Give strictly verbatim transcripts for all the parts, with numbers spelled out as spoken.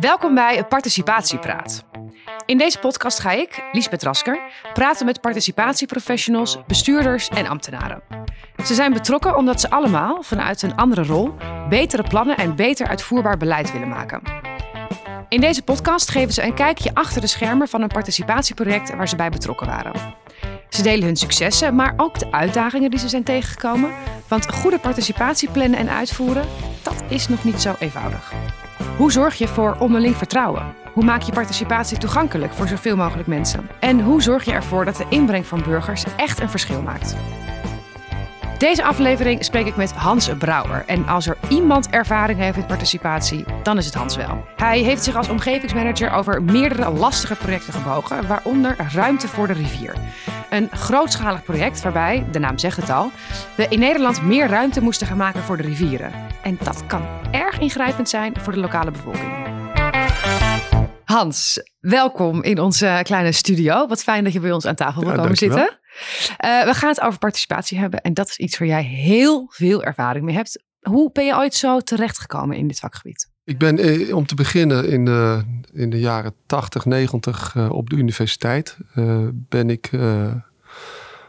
Welkom bij Participatiepraat. In deze podcast ga ik, Liesbeth Rasker, praten met participatieprofessionals, bestuurders en ambtenaren. Ze zijn betrokken omdat ze allemaal, vanuit een andere rol, betere plannen en beter uitvoerbaar beleid willen maken. In deze podcast geven ze een kijkje achter de schermen van een participatieproject waar ze bij betrokken waren. Ze delen hun successen, maar ook de uitdagingen die ze zijn tegengekomen. Want goede participatie plannen en uitvoeren, dat is nog niet zo eenvoudig. Hoe zorg je voor onderling vertrouwen? Hoe maak je participatie toegankelijk voor zoveel mogelijk mensen? En hoe zorg je ervoor dat de inbreng van burgers echt een verschil maakt? Deze aflevering spreek ik met Hans Brouwer. En als er iemand ervaring heeft met participatie, dan is het Hans wel. Hij heeft zich als omgevingsmanager over meerdere lastige projecten gebogen, waaronder Ruimte voor de Rivier. Een grootschalig project waarbij, de naam zegt het al, we in Nederland meer ruimte moesten gaan maken voor de rivieren. En dat kan erg ingrijpend zijn voor de lokale bevolking. Hans, welkom in onze kleine studio. Wat fijn dat je bij ons aan tafel wil ja, komen dankjewel. zitten. Uh, we gaan het over participatie hebben en dat is iets waar jij heel veel ervaring mee hebt. Hoe ben je ooit zo terechtgekomen in dit vakgebied? Ik ben eh, om te beginnen in de, in de jaren tachtig, negentig uh, op de universiteit uh, ben ik uh,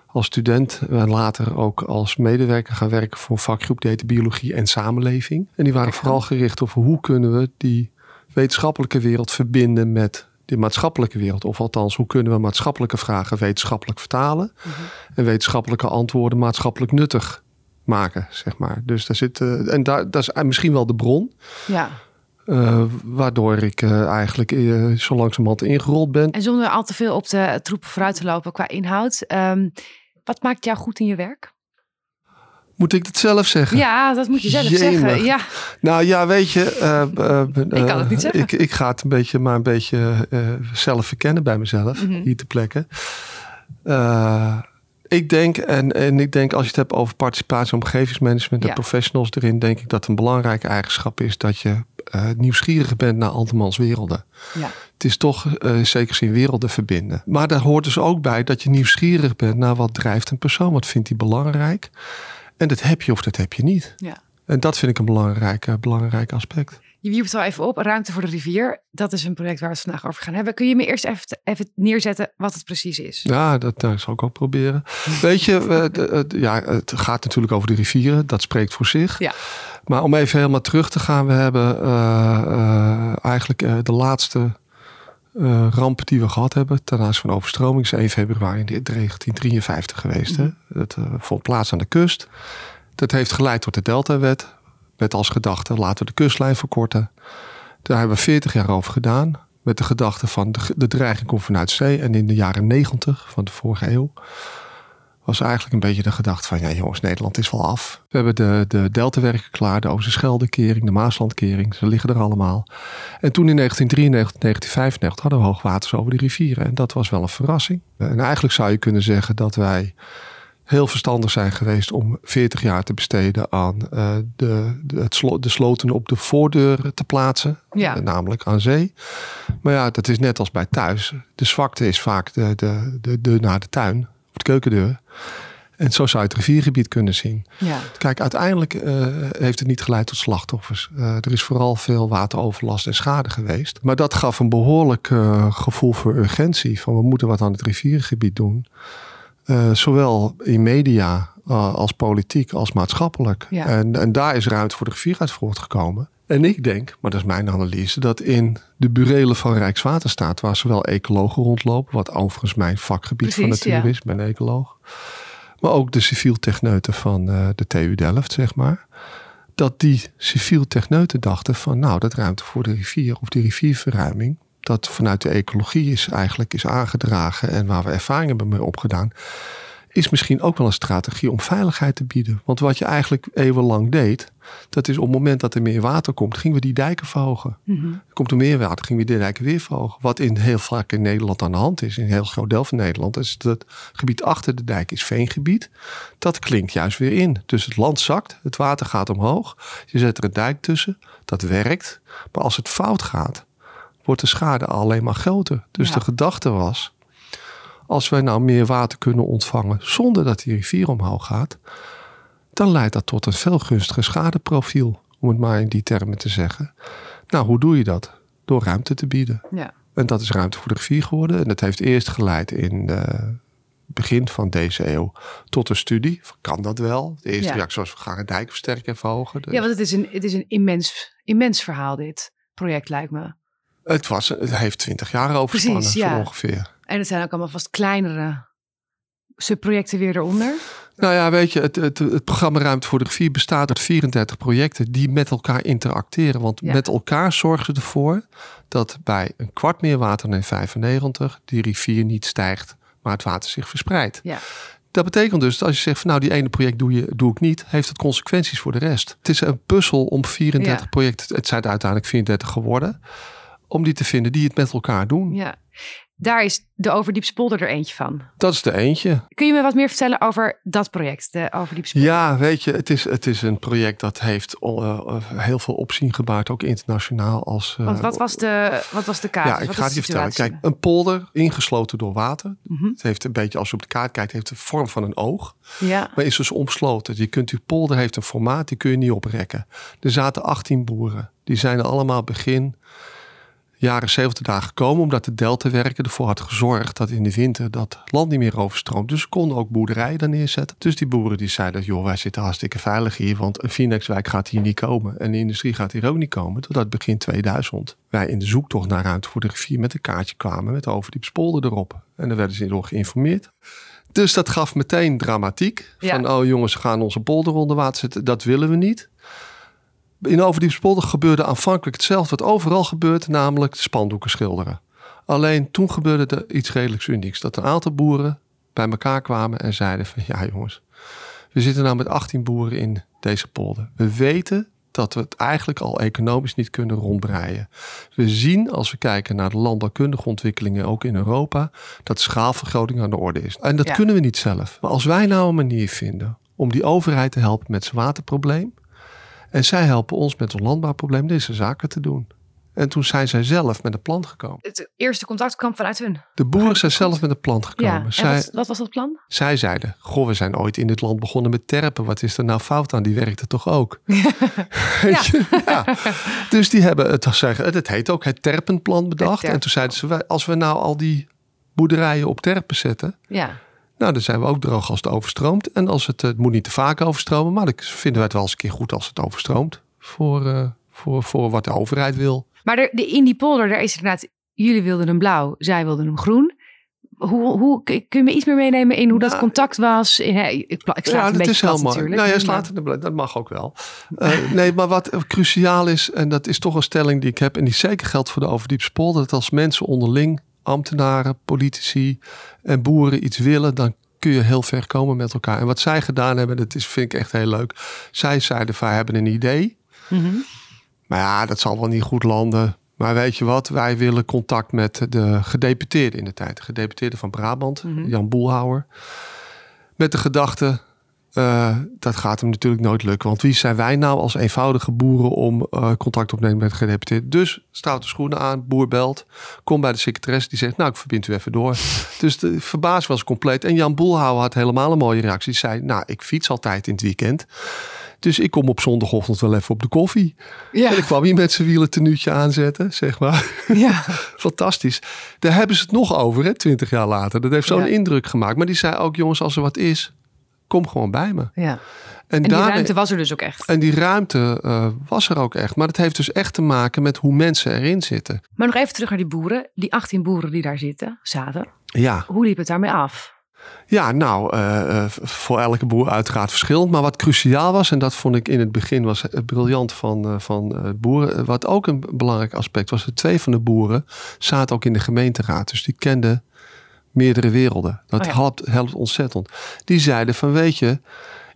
als student en later ook als medewerker gaan werken voor een vakgroep die heette Biologie en Samenleving. En die waren Echt? vooral gericht op hoe kunnen we die wetenschappelijke wereld verbinden met de maatschappelijke wereld. Of althans, hoe kunnen we maatschappelijke vragen wetenschappelijk vertalen mm-hmm. en wetenschappelijke antwoorden maatschappelijk nuttig maken, zeg maar. Dus daar zit, uh, en daar, dat is misschien wel de bron. Ja. Uh, waardoor ik uh, eigenlijk uh, zo langzamerhand ingerold ben. En zonder al te veel op de troepen vooruit te lopen qua inhoud. Um, wat maakt jou goed in je werk? Moet ik dat zelf zeggen? Ja, dat moet je zelf Jemig. zeggen. Ja. Nou ja, weet je. Uh, uh, uh, ik kan het niet zeggen. Ik, ik ga het een beetje, maar een beetje uh, zelf verkennen bij mezelf. Mm-hmm. Hier te plekken. Uh, ik denk, en, en ik denk als je het hebt over participatie, omgevingsmanagement en ja. professionals erin, denk ik dat een belangrijke eigenschap is dat je uh, nieuwsgierig bent naar andermans werelden. Ja. Het is toch uh, zeker zin werelden verbinden. Maar daar hoort dus ook bij dat je nieuwsgierig bent naar wat drijft een persoon, wat vindt hij belangrijk. En dat heb je of dat heb je niet. Ja. En dat vind ik een belangrijk, uh, belangrijk aspect. Je wierp het al even op, Ruimte voor de Rivier. Dat is een project waar we het vandaag over gaan hebben. Kun je me eerst even, even neerzetten wat het precies is? Ja, dat uh, zal ik ook proberen. Weet je, uh, d- uh, d- ja, het gaat natuurlijk over de rivieren. Dat spreekt voor zich. Ja. Maar om even helemaal terug te gaan. We hebben uh, uh, eigenlijk uh, de laatste uh, ramp die we gehad hebben. Ten aanzien van overstroming is één februari negentien drieënvijftig geweest. Mm-hmm. Hè? Dat uh, vond plaats aan de kust. Dat heeft geleid tot de Delta-wet. Met als gedachte, laten we de kustlijn verkorten. Daar hebben we veertig jaar over gedaan. Met de gedachte van, de, de dreiging komt vanuit zee. En in de jaren negentig van de vorige eeuw was eigenlijk een beetje de gedachte van, ja jongens, Nederland is wel af. We hebben de, de Deltawerken klaar, de Oosterscheldekering, de Maaslandkering. Ze liggen er allemaal. En toen in negentien drieënnegentig, negentien vijfennegentig hadden we hoogwaters over de rivieren. En dat was wel een verrassing. En eigenlijk zou je kunnen zeggen dat wij heel verstandig zijn geweest om veertig jaar te besteden aan uh, de, de, het slo- de sloten op de voordeur te plaatsen. Ja. Uh, namelijk aan zee. Maar ja, dat is net als bij thuis. De zwakte is vaak de, de, de deur naar de tuin, of de keukendeur. En zo zou je het riviergebied kunnen zien. Ja. Kijk, uiteindelijk uh, heeft het niet geleid tot slachtoffers. Uh, er is vooral veel wateroverlast en schade geweest. Maar dat gaf een behoorlijk uh, gevoel voor urgentie. Van we moeten wat aan het riviergebied doen. Uh, zowel in media uh, als politiek als maatschappelijk. Ja. En, en daar is Ruimte voor de Rivier uit voortgekomen. En ik denk, maar dat is mijn analyse, dat in de burelen van Rijkswaterstaat, waar zowel ecologen rondlopen, wat overigens mijn vakgebied Precies, van natuur ja. is, ik ben ecoloog, maar ook de civiel techneuten van uh, de T U Delft, zeg maar, dat die civiel techneuten dachten van, nou, dat Ruimte voor de Rivier of die rivierverruiming, dat vanuit de ecologie is eigenlijk is aangedragen en waar we ervaring hebben mee opgedaan, is misschien ook wel een strategie om veiligheid te bieden. Want wat je eigenlijk eeuwenlang deed, dat is op het moment dat er meer water komt, gingen we die dijken verhogen. Mm-hmm. Komt er meer water, gingen we die dijken weer verhogen. Wat in heel vaak in Nederland aan de hand is, in heel groot deel van Nederland, is dat gebied achter de dijk is veengebied. Dat klinkt juist weer in. Dus het land zakt, het water gaat omhoog. Je zet er een dijk tussen, dat werkt. Maar als het fout gaat, wordt de schade alleen maar groter. Dus ja. de gedachte was, als wij nou meer water kunnen ontvangen zonder dat die rivier omhoog gaat, dan leidt dat tot een veel gunstiger schadeprofiel. om het maar in die termen te zeggen. Nou, hoe doe je dat? Door ruimte te bieden. Ja. En dat is Ruimte voor de Rivier geworden. En dat heeft eerst geleid in het uh, begin van deze eeuw tot een studie. Kan dat wel? De eerste ja. reactie was, we gaan een dijk versterken en verhogen. Dus. Ja, want het is een, het is een immens, immens verhaal dit project, lijkt me. Het, was, het heeft twintig jaar overspannen, Precies, ja. zo ongeveer. En het zijn ook allemaal vast kleinere subprojecten weer eronder. Nou ja, weet je, het, het, het programma Ruimte voor de Rivier bestaat uit vierendertig projecten die met elkaar interacteren. Want ja. met elkaar zorgen ze ervoor dat bij een kwart meer water dan in vijfennegentig die rivier niet stijgt, maar het water zich verspreidt. Ja. Dat betekent dus dat als je zegt van nou, die ene project doe, je, doe ik niet, heeft het consequenties voor de rest. Het is een puzzel om vierendertig ja. projecten, het zijn er uiteindelijk vierendertig geworden, om die te vinden die het met elkaar doen. Ja. Daar is de Overdiepse Polder er eentje van. Dat is de eentje. Kun je me wat meer vertellen over dat project, de Overdiepse Polder? Ja, weet je, het is, het is een project dat heeft uh, heel veel opzien gebaard, ook internationaal. Als, uh, Want wat was de, wat was de kaart? Ja, ik wat ga het je vertellen. Kijk, een polder ingesloten door water. Mm-hmm. Het heeft een beetje, als je op de kaart kijkt, heeft de vorm van een oog. Ja. Maar is dus omsloten. Je kunt, die polder heeft een formaat, die kun je niet oprekken. Er zaten achttien boeren. Die zijn er allemaal begin jaren zeventig dagen gekomen, omdat de Deltawerken ervoor had gezorgd dat in de winter dat land niet meer overstroomt. Dus ze konden ook boerderijen daar neerzetten. Dus die boeren die zeiden, joh, wij zitten hartstikke veilig hier, want een Phoenixwijk gaat hier niet komen en de industrie gaat hier ook niet komen, totdat begin tweeduizend wij in de zoektocht naar Ruimte voor de Rivier met een kaartje kwamen met de Overdiepse Polder erop. En daar werden ze door geïnformeerd. Dus dat gaf meteen dramatiek. Ja. Van, oh jongens, we gaan onze polder onder water zetten. Dat willen we niet. In Overdiepse Polder gebeurde aanvankelijk hetzelfde wat overal gebeurt, namelijk de spandoeken schilderen. Alleen toen gebeurde er iets redelijks unieks. Dat een aantal boeren bij elkaar kwamen en zeiden van ja jongens, we zitten nou met achttien boeren in deze polder. We weten dat we het eigenlijk al economisch niet kunnen rondbreien. We zien, als we kijken naar de landbouwkundige ontwikkelingen ook in Europa, dat schaalvergroting aan de orde is. En dat ja. kunnen we niet zelf. Maar als wij nou een manier vinden om die overheid te helpen met zijn waterprobleem, en zij helpen ons met ons landbouwprobleem deze zaken te doen. En toen zijn zij zelf met een plan gekomen. Het eerste contact kwam vanuit hun. De boeren zijn zelf met een plan gekomen. Ja, zij, wat, wat was dat plan? Zij zeiden, goh, we zijn ooit in dit land begonnen met terpen. Wat is er nou fout aan? Die werkte toch ook? Ja. Weet je? Ja. Dus die hebben het, het heet ook het terpenplan bedacht. Het terpenplan. En toen zeiden ze, als we nou al die boerderijen op terpen zetten, ja. nou, dan zijn we ook droog als het overstroomt. En als het, het moet niet te vaak overstromen, maar dan vinden wij het wel eens een keer goed als het overstroomt. Voor, uh, voor, voor wat de overheid wil. Maar er, de, in die polder, daar is inderdaad, jullie wilden hem blauw, zij wilden hem groen. Hoe, hoe, kun je me iets meer meenemen in hoe nou, dat contact was? In, he, ik, ik slaat het ja, een beetje is plat natuurlijk. Nou, jij slaat het, dat mag ook wel. Uh, nee, maar wat cruciaal is, en dat is toch een stelling die ik heb, en die zeker geldt voor de Overdiepse Polder, dat als mensen onderling, ambtenaren, politici en boeren iets willen, dan kun je heel ver komen met elkaar. En wat zij gedaan hebben, dat is, vind ik echt heel leuk. Zij zeiden van, wij hebben een idee. Mm-hmm. Maar ja, dat zal wel niet goed landen. Maar weet je wat, wij willen contact met de gedeputeerde in de tijd. De gedeputeerde van Brabant, mm-hmm. Jan Boelhouwer. Met de gedachte, uh, dat gaat hem natuurlijk nooit lukken. Want wie zijn wij nou als eenvoudige boeren om uh, contact op te nemen met de gedeputeerde? Dus straalt de schoenen aan, boer belt, kom bij de secretaresse, die zegt, nou ik verbind u even door. Dus de verbaasd was compleet. En Jan Boelhouwer had helemaal een mooie reactie. Die zei, nou ik fiets altijd in het weekend. Dus ik kom op zondagochtend wel even op de koffie. Ja. En ik kwam hier met zijn wielen tenuutje aanzetten, zeg maar. Ja. Fantastisch. Daar hebben ze het nog over, hè, twintig jaar later. Dat heeft zo'n ja. indruk gemaakt. Maar die zei ook, jongens, als er wat is, kom gewoon bij me. Ja. En, en die daarmee, ruimte was er dus ook echt. En die ruimte uh, was er ook echt. Maar dat heeft dus echt te maken met hoe mensen erin zitten. Maar nog even terug naar die boeren. Die achttien boeren die daar zitten, zaten. Ja. Hoe liep het daarmee af? Ja, nou, uh, voor elke boer uiteraard verschillend. Maar wat cruciaal was, en dat vond ik in het begin was briljant van, uh, van uh, boeren. Wat ook een belangrijk aspect was, de twee van de boeren zaten ook in de gemeenteraad. Dus die kenden meerdere werelden. Dat oh ja. helpt, helpt ontzettend. Die zeiden van, weet je,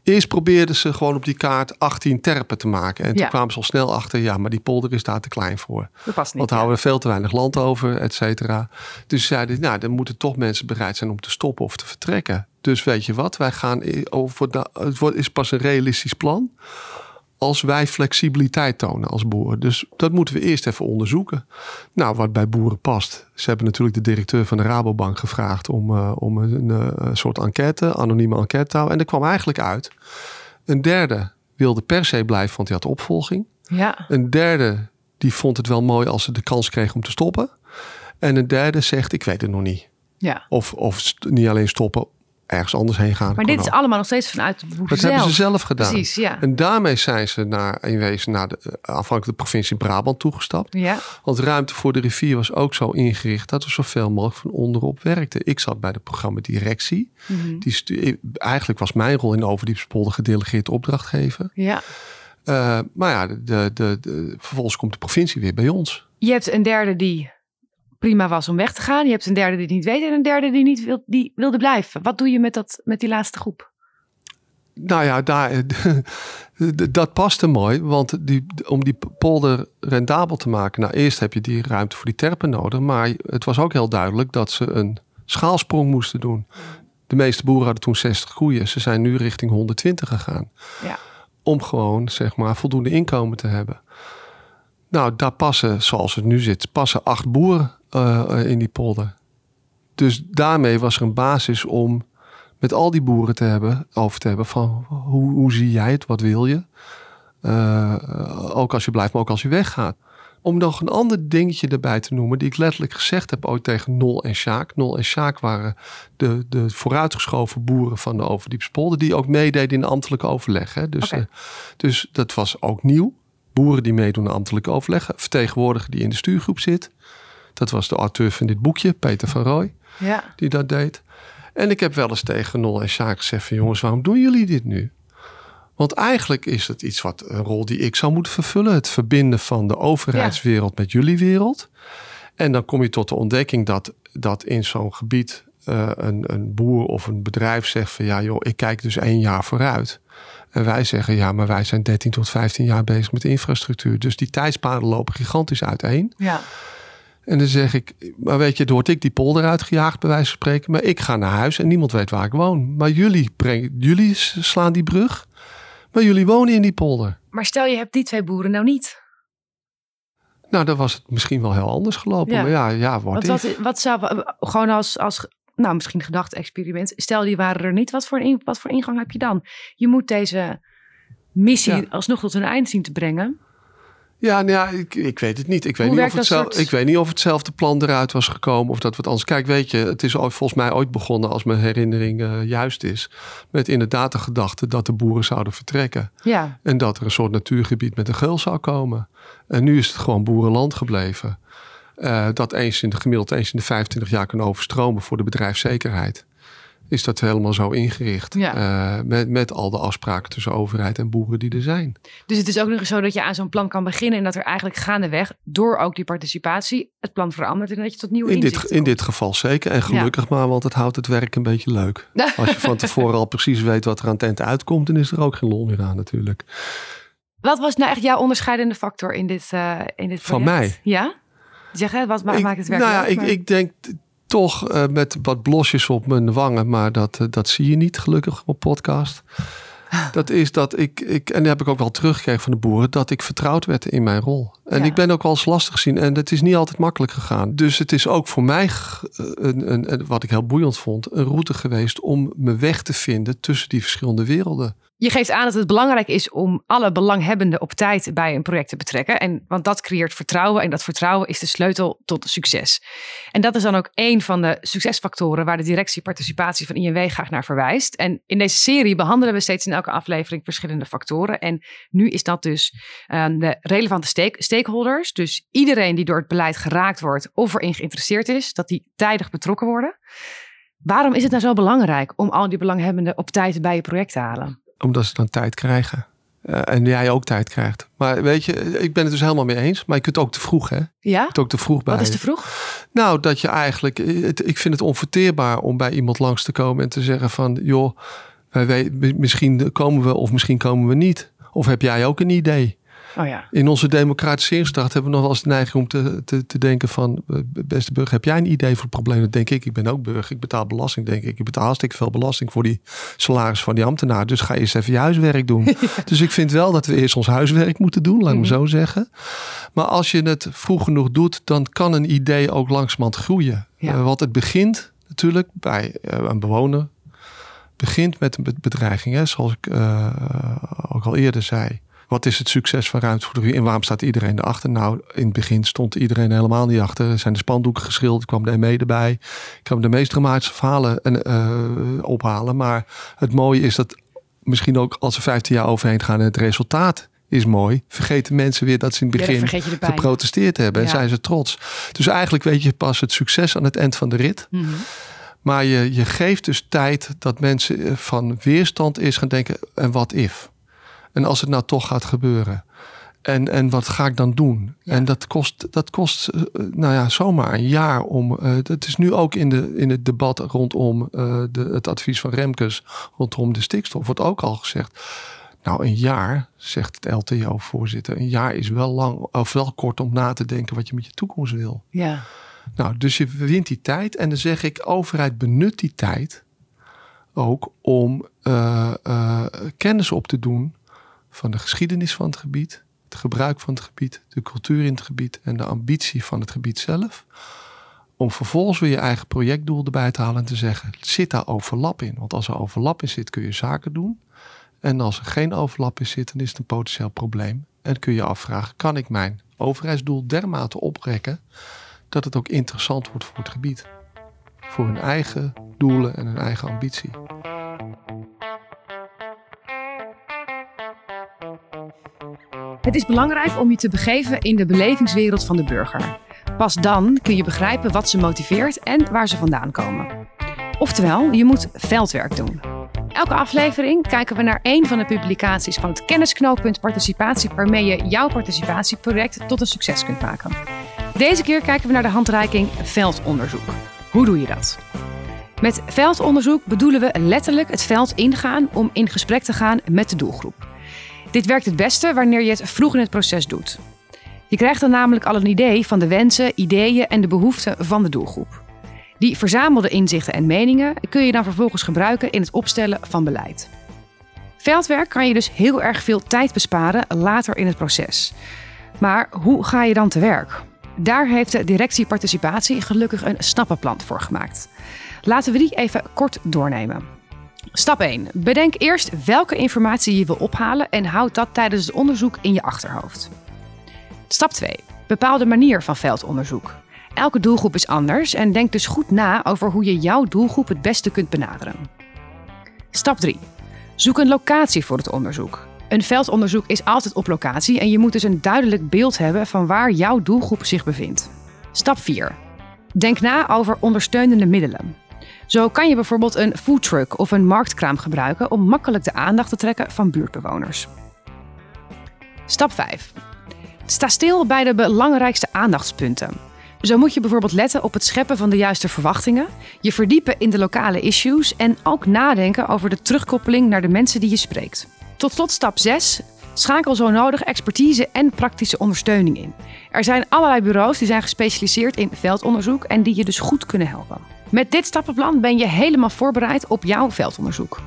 eerst probeerden ze gewoon op die kaart achttien terpen te maken. En toen ja. kwamen ze al snel achter, ja, maar die polder is daar te klein voor. Dat past niet. Want ja. houden we veel te weinig land over, et cetera. Dus zeiden, nou, dan moeten toch mensen bereid zijn om te stoppen of te vertrekken. Dus weet je wat, wij gaan, het is pas een realistisch plan als wij flexibiliteit tonen als boeren. Dus dat moeten we eerst even onderzoeken. Nou, wat bij boeren past. Ze hebben natuurlijk de directeur van de Rabobank gevraagd om, uh, om een uh, soort enquête, anonieme enquête te houden. En er kwam eigenlijk uit, een derde wilde per se blijven, want die had opvolging. Ja. Een derde die vond het wel mooi als ze de kans kreeg om te stoppen. En een derde zegt, ik weet het nog niet. Ja. Of, of st- niet alleen stoppen, ergens anders heen gaan. Maar dit is ook allemaal nog steeds vanuit het boek. Dat zelf. Hebben ze zelf gedaan. Precies, ja. En daarmee zijn ze naar, in wezen naar de afhankelijk de provincie Brabant toegestapt. Ja. Want Ruimte voor de Rivier was ook zo ingericht dat we zoveel mogelijk van onderop werkten. Ik zat bij de programma Directie. Mm-hmm. Die stu- eigenlijk was mijn rol in Overdiepse Polder gedelegeerd opdrachtgever. Ja. Uh, maar ja, de, de, de, de, vervolgens komt de provincie weer bij ons. Je hebt een derde die prima was om weg te gaan. Je hebt een derde die het niet weet en een derde die niet wil, die wilde blijven. Wat doe je met, dat, met die laatste groep? Nou ja, daar, dat paste mooi. Want die, om die polder rendabel te maken... Nou, eerst heb je die ruimte voor die terpen nodig. Maar het was ook heel duidelijk dat ze een schaalsprong moesten doen. De meeste boeren hadden toen zestig koeien. Ze zijn nu richting honderdtwintig gegaan. Ja. Om gewoon, zeg maar, voldoende inkomen te hebben. Nou, daar passen, zoals het nu zit, passen acht boeren uh, in die polder. Dus daarmee was er een basis om met al die boeren te hebben, over te hebben van hoe, hoe zie jij het, wat wil je? Uh, ook als je blijft, maar ook als je weggaat. Om nog een ander dingetje erbij te noemen, die ik letterlijk gezegd heb ooit tegen Nol en Sjaak. Nol en Sjaak waren de, de vooruitgeschoven boeren van de Overdiepse Polder, die ook meededen in de ambtelijke overleg. Hè? Dus, okay. uh, dus dat was ook nieuw. Boeren die meedoen aan ambtelijk overleg. Vertegenwoordiger die in de stuurgroep zit. Dat was de auteur van dit boekje, Peter van Rooij. Ja. Die dat deed. En ik heb wel eens tegen Nol en Sjaak gezegd van... jongens, waarom doen jullie dit nu? Want eigenlijk is het iets wat een rol die ik zou moeten vervullen. Het verbinden van de overheidswereld ja. met jullie wereld. En dan kom je tot de ontdekking dat, dat in zo'n gebied... Uh, een, een boer of een bedrijf zegt van... ja joh, ik kijk dus één jaar vooruit... En wij zeggen, ja, maar wij zijn dertien tot vijftien jaar bezig met infrastructuur. Dus die tijdspaden lopen gigantisch uiteen. Ja. En dan zeg ik, maar weet je, dan word ik die polder uitgejaagd bij wijze van spreken. Maar ik ga naar huis en niemand weet waar ik woon. Maar jullie, breng, jullie slaan die brug, maar jullie wonen in die polder. Maar stel je hebt die twee boeren nou niet. Nou, dan was het misschien wel heel anders gelopen. Ja. Maar ja, ja wat, wat, wat zou, gewoon als... als... Nou, misschien gedachte-experiment. Stel, die waren er niet. Wat voor, in, wat voor ingang heb je dan? Je moet deze missie ja. alsnog tot een eind zien te brengen. Ja, nou ja ik, ik weet het niet. Ik weet niet, of het zel, soort... ik weet niet of hetzelfde plan eruit was gekomen. Of dat wat anders. Kijk, weet je, het is volgens mij ooit begonnen, als mijn herinnering uh, juist is, met inderdaad de gedachte dat de boeren zouden vertrekken. Ja. En dat er een soort natuurgebied met een geul zou komen. En nu is het gewoon boerenland gebleven. Uh, dat eens in de gemiddeld eens in de vijfentwintig jaar kan overstromen voor de bedrijfszekerheid. Is dat helemaal zo ingericht. Ja. Uh, met, met al de afspraken tussen overheid en boeren die er zijn. Dus het is ook nog eens zo dat je aan zo'n plan kan beginnen. En dat er eigenlijk gaandeweg door ook die participatie het plan verandert. En dat je tot nieuwe in dit, in dit geval zeker. En gelukkig ja. maar, want het houdt het werk een beetje leuk. Als je van tevoren al precies weet wat er aan het eind uitkomt. Dan is er ook geen lol meer aan natuurlijk. Wat was nou echt jouw onderscheidende factor in dit, uh, in dit project? Van mij? Ja. Zeg, hè? Wat maakt het werk? Nou ja, leuk, maar... ik, ik denk toch uh, met wat blosjes op mijn wangen, maar dat, uh, dat zie je niet gelukkig op podcast. Dat is dat ik, ik, en dat heb ik ook wel teruggekregen van de boeren, dat ik vertrouwd werd in mijn rol. En ja. ik ben ook wel eens lastig gezien en het is niet altijd makkelijk gegaan. Dus het is ook voor mij, een, een, een, wat ik heel boeiend vond, een route geweest om me weg te vinden tussen die verschillende werelden. Je geeft aan dat het belangrijk is om alle belanghebbenden op tijd bij een project te betrekken. En, want dat creëert vertrouwen en dat vertrouwen is de sleutel tot succes. En dat is dan ook één van de succesfactoren waar de directie participatie van I N W graag naar verwijst. En in deze serie behandelen we steeds in elke aflevering verschillende factoren. En nu is dat dus uh, de relevante stake- stakeholders. Dus iedereen die door het beleid geraakt wordt of erin geïnteresseerd is, dat die tijdig betrokken worden. Waarom is het nou zo belangrijk om al die belanghebbenden op tijd bij je project te halen? Omdat ze dan tijd krijgen. Uh, en jij ook tijd krijgt. Maar weet je, ik ben het dus helemaal mee eens. Maar je kunt ook te vroeg, hè? Ja? Je kunt ook te vroeg bij. Wat is te vroeg? Nou, dat je eigenlijk... Het, ik vind het onverteerbaar om bij iemand langs te komen en te zeggen van... joh, wij, wij, misschien komen we of misschien komen we niet. Of heb jij ook een idee? Oh ja. In onze democratiseringsdracht hebben we nog wel eens de neiging om te, te, te denken van... beste burger, heb jij een idee voor het probleem? Dat denk ik, ik ben ook burger, ik betaal belasting, denk ik. Ik betaal hartstikke veel belasting voor die salaris van die ambtenaar. Dus ga eerst even je huiswerk doen. Ja. Dus ik vind wel dat we eerst ons huiswerk moeten doen, laat ik mm-hmm. me zo zeggen. Maar als je het vroeg genoeg doet, dan kan een idee ook langzamerhand groeien. Ja. Uh, want het begint natuurlijk bij uh, een bewoner. Begint met een bedreiging, hè, zoals ik uh, ook al eerder zei. Wat is het succes van Ruimte voor de Rivier en waarom staat iedereen erachter? Nou, in het begin stond iedereen helemaal niet achter. Er zijn de spandoeken geschilderd, kwam de M E erbij. Ik kan de meest dramatische verhalen uh, ophalen. Maar het mooie is dat misschien ook als er vijftien jaar overheen gaan en het resultaat is mooi, vergeten mensen weer dat ze in het begin ja, geprotesteerd hebben. En ja. zijn ze trots. Dus eigenlijk weet je pas het succes aan het eind van de rit. Mm-hmm. Maar je, je geeft dus tijd dat mensen van weerstand is gaan denken, en wat if? En als het nou toch gaat gebeuren? En, en wat ga ik dan doen? Ja. En dat kost, dat kost nou ja, zomaar een jaar om. Uh, het is nu ook in, de, in het debat rondom uh, de, het advies van Remkes rondom de stikstof wordt ook al gezegd. Nou, een jaar, zegt het L T O-voorzitter, een jaar is wel lang, of wel kort om na te denken wat je met je toekomst wil. Ja. Nou, dus je wint die tijd en dan zeg ik, overheid benut die tijd ook om uh, uh, kennis op te doen van de geschiedenis van het gebied, het gebruik van het gebied, de cultuur in het gebied en de ambitie van het gebied zelf. Om vervolgens weer je eigen projectdoel erbij te halen en te zeggen, zit daar overlap in? Want als er overlap in zit, kun je zaken doen. En als er geen overlap in zit, dan is het een potentieel probleem. En kun je afvragen, kan ik mijn overheidsdoel dermate oprekken dat het ook interessant wordt voor het gebied? Voor hun eigen doelen en hun eigen ambitie. Het is belangrijk om je te begeven in de belevingswereld van de burger. Pas dan kun je begrijpen wat ze motiveert en waar ze vandaan komen. Oftewel, je moet veldwerk doen. Elke aflevering kijken we naar één van de publicaties van het kennisknooppunt Participatie, waarmee je jouw participatieproject tot een succes kunt maken. Deze keer kijken we naar de handreiking veldonderzoek. Hoe doe je dat? Met veldonderzoek bedoelen we letterlijk het veld ingaan om in gesprek te gaan met de doelgroep. Dit werkt het beste wanneer je het vroeg in het proces doet. Je krijgt dan namelijk al een idee van de wensen, ideeën en de behoeften van de doelgroep. Die verzamelde inzichten en meningen kun je dan vervolgens gebruiken in het opstellen van beleid. Veldwerk kan je dus heel erg veel tijd besparen later in het proces. Maar hoe ga je dan te werk? Daar heeft de Directie Participatie gelukkig een stappenplan voor gemaakt. Laten we die even kort doornemen. Stap één. Bedenk eerst welke informatie je wil ophalen en houd dat tijdens het onderzoek in je achterhoofd. Stap twee. Bepaal de manier van veldonderzoek. Elke doelgroep is anders en denk dus goed na over hoe je jouw doelgroep het beste kunt benaderen. Stap drie. Zoek een locatie voor het onderzoek. Een veldonderzoek is altijd op locatie en je moet dus een duidelijk beeld hebben van waar jouw doelgroep zich bevindt. Stap vier. Denk na over ondersteunende middelen. Zo kan je bijvoorbeeld een foodtruck of een marktkraam gebruiken om makkelijk de aandacht te trekken van buurtbewoners. Stap vijf. Sta stil bij de belangrijkste aandachtspunten. Zo moet je bijvoorbeeld letten op het scheppen van de juiste verwachtingen, je verdiepen in de lokale issues en ook nadenken over de terugkoppeling naar de mensen die je spreekt. Tot slot stap zes. Schakel zo nodig expertise en praktische ondersteuning in. Er zijn allerlei bureaus die zijn gespecialiseerd in veldonderzoek en die je dus goed kunnen helpen. Met dit stappenplan ben je helemaal voorbereid op jouw veldonderzoek.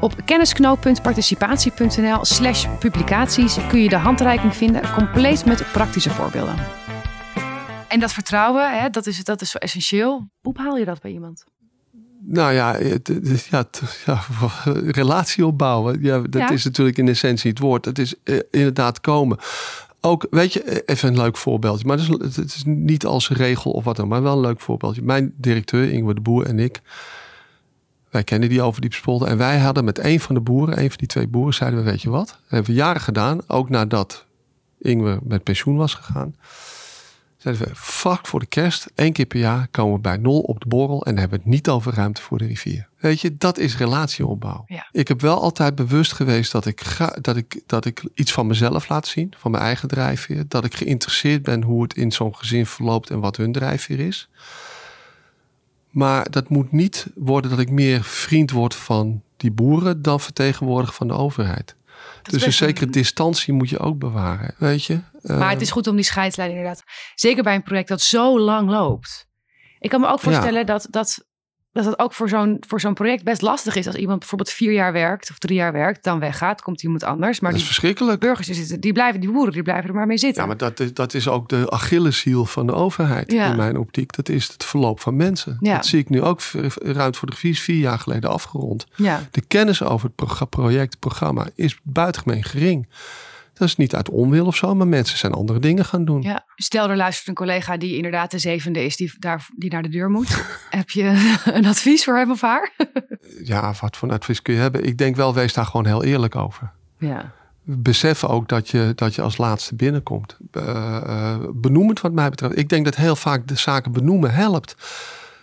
Op kennisknoop.participatie.nl slash publicaties kun je de handreiking vinden, compleet met praktische voorbeelden. En dat vertrouwen, hè, dat, is, dat is zo essentieel. Hoe haal je dat bij iemand? Nou ja, het, het, ja, het, ja relatie opbouwen. Ja, dat ja. is natuurlijk in essentie het woord. Het is eh, inderdaad komen. Ook, weet je, even een leuk voorbeeldje. Maar het is, het is niet als regel of wat dan, maar wel een leuk voorbeeldje. Mijn directeur, Ingwer de Boer en ik, wij kennen die Overdiepse Polder. En wij hadden met een van de boeren, een van die twee boeren, zeiden we, weet je wat? Dat hebben we jaren gedaan, ook nadat Ingwer met pensioen was gegaan. Zeiden we, vlak voor de kerst, één keer per jaar komen we bij Nol op de borrel en hebben het niet over Ruimte voor de Rivier. Weet je, dat is relatieopbouw. Ja. Ik heb wel altijd bewust geweest dat ik, ga, dat, ik, dat ik iets van mezelf laat zien, van mijn eigen drijfveer. Dat ik geïnteresseerd ben hoe het in zo'n gezin verloopt en wat hun drijfveer is. Maar dat moet niet worden dat ik meer vriend word van die boeren dan vertegenwoordiger van de overheid. Dat dus een zekere een... distantie moet je ook bewaren, weet je. Maar uh... het is goed om die scheidslijn inderdaad. Zeker bij een project dat zo lang loopt. Ik kan me ook voorstellen ja. dat, dat, dat dat ook voor zo'n, voor zo'n project best lastig is. Als iemand bijvoorbeeld vier jaar werkt of drie jaar werkt, dan weggaat, komt iemand anders. Maar dat is die verschrikkelijk. Burgers die zitten, die blijven, die boeren, die blijven er maar mee zitten. Ja, maar dat is, dat is ook de Achilleshiel van de overheid ja. in mijn optiek. Dat is het verloop van mensen. Ja. Dat zie ik nu ook ruim voor de vier, vier jaar geleden afgerond. Ja. De kennis over het project, het programma is buitengemeen gering. Dat is niet uit onwil of zo, maar mensen zijn andere dingen gaan doen. Ja, stel er luistert een collega die inderdaad de zevende is, die, daar, die naar de deur moet. Heb je een advies voor hem of haar? Ja, wat voor een advies kun je hebben? Ik denk wel, wees daar gewoon heel eerlijk over. Ja. Besef ook dat je, dat je als laatste binnenkomt. Uh, benoemend wat mij betreft. Ik denk dat heel vaak de zaken benoemen helpt.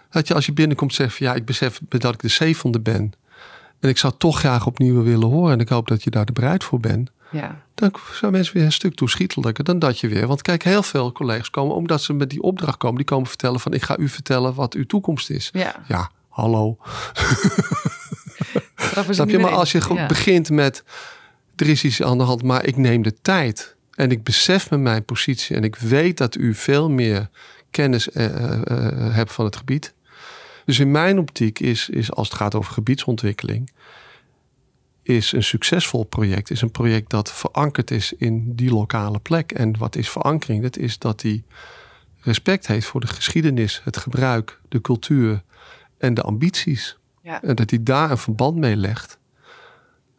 Dat je als je binnenkomt zegt van, ja, ik besef dat ik de zevende ben. En ik zou toch graag opnieuw willen horen. En ik hoop dat je daar de bereid voor bent. Ja. Dan zijn mensen weer een stuk toeschietelijker dan dat je weer. Want kijk, heel veel collega's komen, omdat ze met die opdracht komen. Die komen vertellen van, ik ga u vertellen wat uw toekomst is. Ja, ja, hallo. Snap je? Maar als je ja. begint met, er is iets aan de hand, maar ik neem de tijd. En ik besef me mijn positie. En ik weet dat u veel meer kennis uh, uh, hebt van het gebied. Dus in mijn optiek is, is als het gaat over gebiedsontwikkeling, is een succesvol project, is een project dat verankerd is in die lokale plek. En wat is verankering? Dat is dat die respect heeft voor de geschiedenis, het gebruik, de cultuur en de ambities. Ja. En dat hij daar een verband mee legt.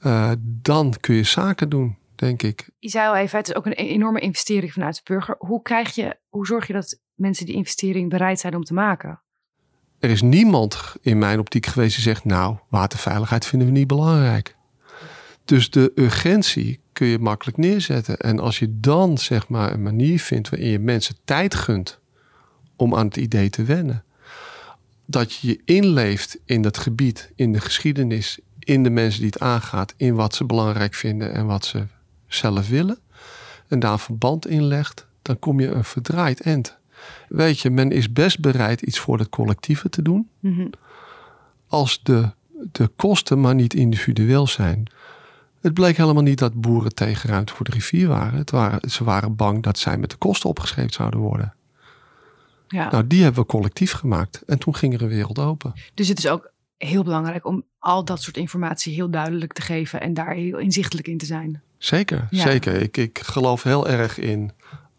Uh, dan kun je zaken doen, denk ik. Je zei al even, het is ook een enorme investering vanuit de burger. Hoe krijg je, hoe zorg je dat mensen die investering bereid zijn om te maken? Er is niemand in mijn optiek geweest die zegt, nou, waterveiligheid vinden we niet belangrijk. Dus de urgentie kun je makkelijk neerzetten. En als je dan zeg maar een manier vindt waarin je mensen tijd gunt om aan het idee te wennen. Dat je je inleeft in dat gebied, in de geschiedenis, in de mensen die het aangaat, in wat ze belangrijk vinden en wat ze zelf willen. En daar een verband in legt, dan kom je een verdraaid end. Weet je, men is best bereid iets voor het collectieve te doen. Mm-hmm. Als de, de kosten maar niet individueel zijn. Het bleek helemaal niet dat boeren tegen Ruimte voor de Rivier waren. Het waren. Ze waren bang dat zij met de kosten opgeschreven zouden worden. Ja. Nou, die hebben we collectief gemaakt. En toen ging er een wereld open. Dus het is ook heel belangrijk om al dat soort informatie heel duidelijk te geven. En daar heel inzichtelijk in te zijn. Zeker, ja. zeker. Ik, ik geloof heel erg in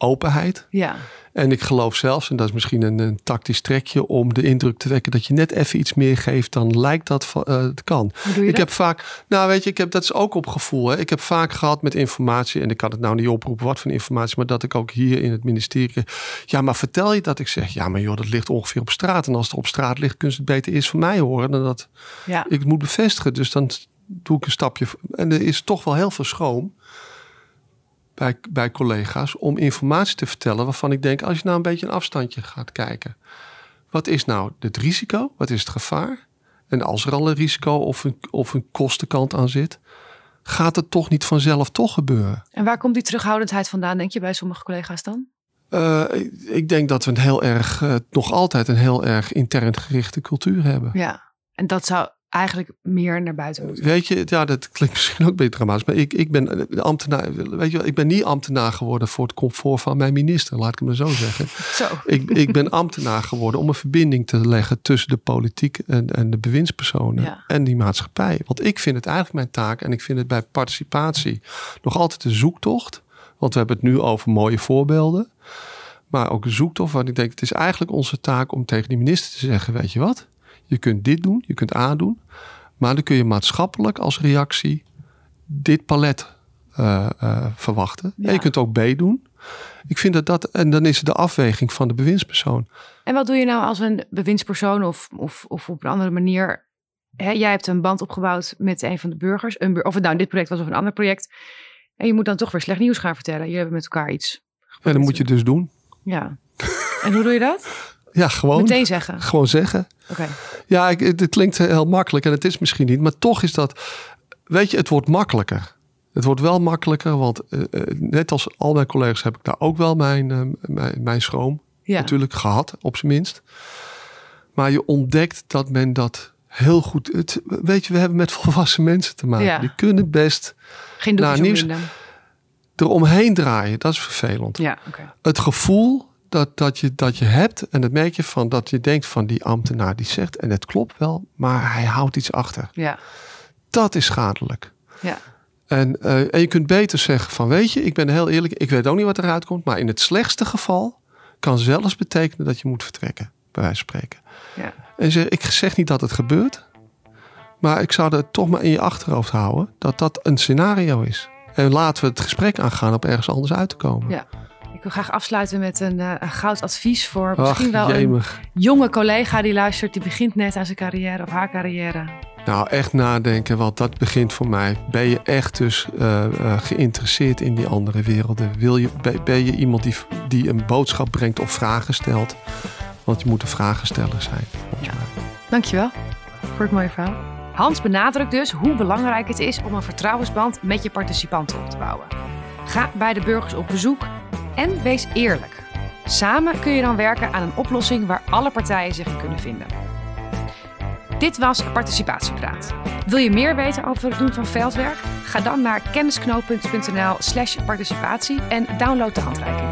openheid. Ja. En ik geloof zelfs, en dat is misschien een, een tactisch trekje om de indruk te wekken dat je net even iets meer geeft dan lijkt dat uh, het kan. Hoe doe je ik dat? heb vaak, nou weet je, ik heb dat is ook op gevoel. Hè. Ik heb vaak gehad met informatie, en ik kan het nou niet oproepen wat voor informatie, maar dat ik ook hier in het ministerie, ja, maar vertel je dat ik zeg, ja, maar joh, dat ligt ongeveer op straat. En als het op straat ligt, kun je het beter eerst van mij horen dan dat ja. ik het moet bevestigen. Dus dan doe ik een stapje. En er is toch wel heel veel schroom. Bij, bij collega's om informatie te vertellen waarvan ik denk, als je nou een beetje een afstandje gaat kijken. Wat is nou het risico? Wat is het gevaar? En als er al een risico of een, of een kostenkant aan zit, gaat het toch niet vanzelf toch gebeuren. En waar komt die terughoudendheid vandaan, denk je, bij sommige collega's dan? Uh, ik, ik denk dat we een heel erg, uh, nog altijd een heel erg intern gerichte cultuur hebben. Ja, en dat zou eigenlijk meer naar buiten moeten. Weet je, ja, dat klinkt misschien ook een beetje dramatisch, maar ik, ik ben ambtenaar, weet je wel, ik ben niet ambtenaar geworden voor het comfort van mijn minister, laat ik het maar zo zeggen. Zo. Ik, ik ben ambtenaar geworden om een verbinding te leggen tussen de politiek en, en de bewindspersonen ja. en die maatschappij. Want ik vind het eigenlijk mijn taak en ik vind het bij participatie nog altijd een zoektocht, want we hebben het nu over mooie voorbeelden, maar ook een zoektocht waar ik denk, het is eigenlijk onze taak om tegen die minister te zeggen, weet je wat? Je kunt dit doen, je kunt A doen. Maar dan kun je maatschappelijk als reactie dit palet uh, uh, verwachten. Ja. En je kunt ook B doen. Ik vind dat dat, en dan is het de afweging van de bewindspersoon. En wat doe je nou als een bewindspersoon of, of, of op een andere manier? Hè, jij hebt een band opgebouwd met een van de burgers. Een bur- of het nou dit project was of een ander project. En je moet dan toch weer slecht nieuws gaan vertellen. Jullie hebben met elkaar iets. En dat moet je dus doen. Ja. En hoe doe je dat? Ja, gewoon. Meteen zeggen? Gewoon zeggen. Okay. Ja, ik, het klinkt heel makkelijk en het is misschien niet. Maar toch is dat, weet je, het wordt makkelijker. Het wordt wel makkelijker, want uh, net als al mijn collega's heb ik daar ook wel mijn, uh, mijn, mijn schroom ja. natuurlijk gehad, op zijn minst. Maar je ontdekt dat men dat heel goed, het, weet je, we hebben met volwassen mensen te maken. Ja. Die kunnen best Geen naar nieuws eromheen draaien. Dat is vervelend. Ja, okay. Het gevoel Dat, dat, je, dat je hebt, en dat merk je van, dat je denkt van die ambtenaar die zegt, en het klopt wel, maar hij houdt iets achter. Ja. Dat is schadelijk. Ja. En, uh, en je kunt beter zeggen van, weet je, ik ben heel eerlijk, ik weet ook niet wat eruit komt, maar in het slechtste geval kan zelfs betekenen dat je moet vertrekken, bij wijze van spreken. Ja. En zeg, ik zeg niet dat het gebeurt, maar ik zou er toch maar in je achterhoofd houden dat dat een scenario is. En laten we het gesprek aangaan om ergens anders uit te komen. Ja. Ik wil graag afsluiten met een, uh, een goud advies voor misschien Ach, wel jemig. een jonge collega die luistert. Die begint net aan zijn carrière of haar carrière. Nou, echt nadenken, want dat begint voor mij. Ben je echt dus uh, uh, geïnteresseerd in die andere werelden? Wil je, ben, ben je iemand die, die een boodschap brengt of vragen stelt? Want je moet een vragensteller zijn. Ja. Dankjewel voor het mooie verhaal. Hans benadrukt dus hoe belangrijk het is om een vertrouwensband met je participanten op te bouwen. Ga bij de burgers op bezoek. En wees eerlijk. Samen kun je dan werken aan een oplossing waar alle partijen zich in kunnen vinden. Dit was Participatiepraat. Wil je meer weten over het doen van veldwerk? Ga dan naar kennisknoop punt nl slash participatie en download de handreiking.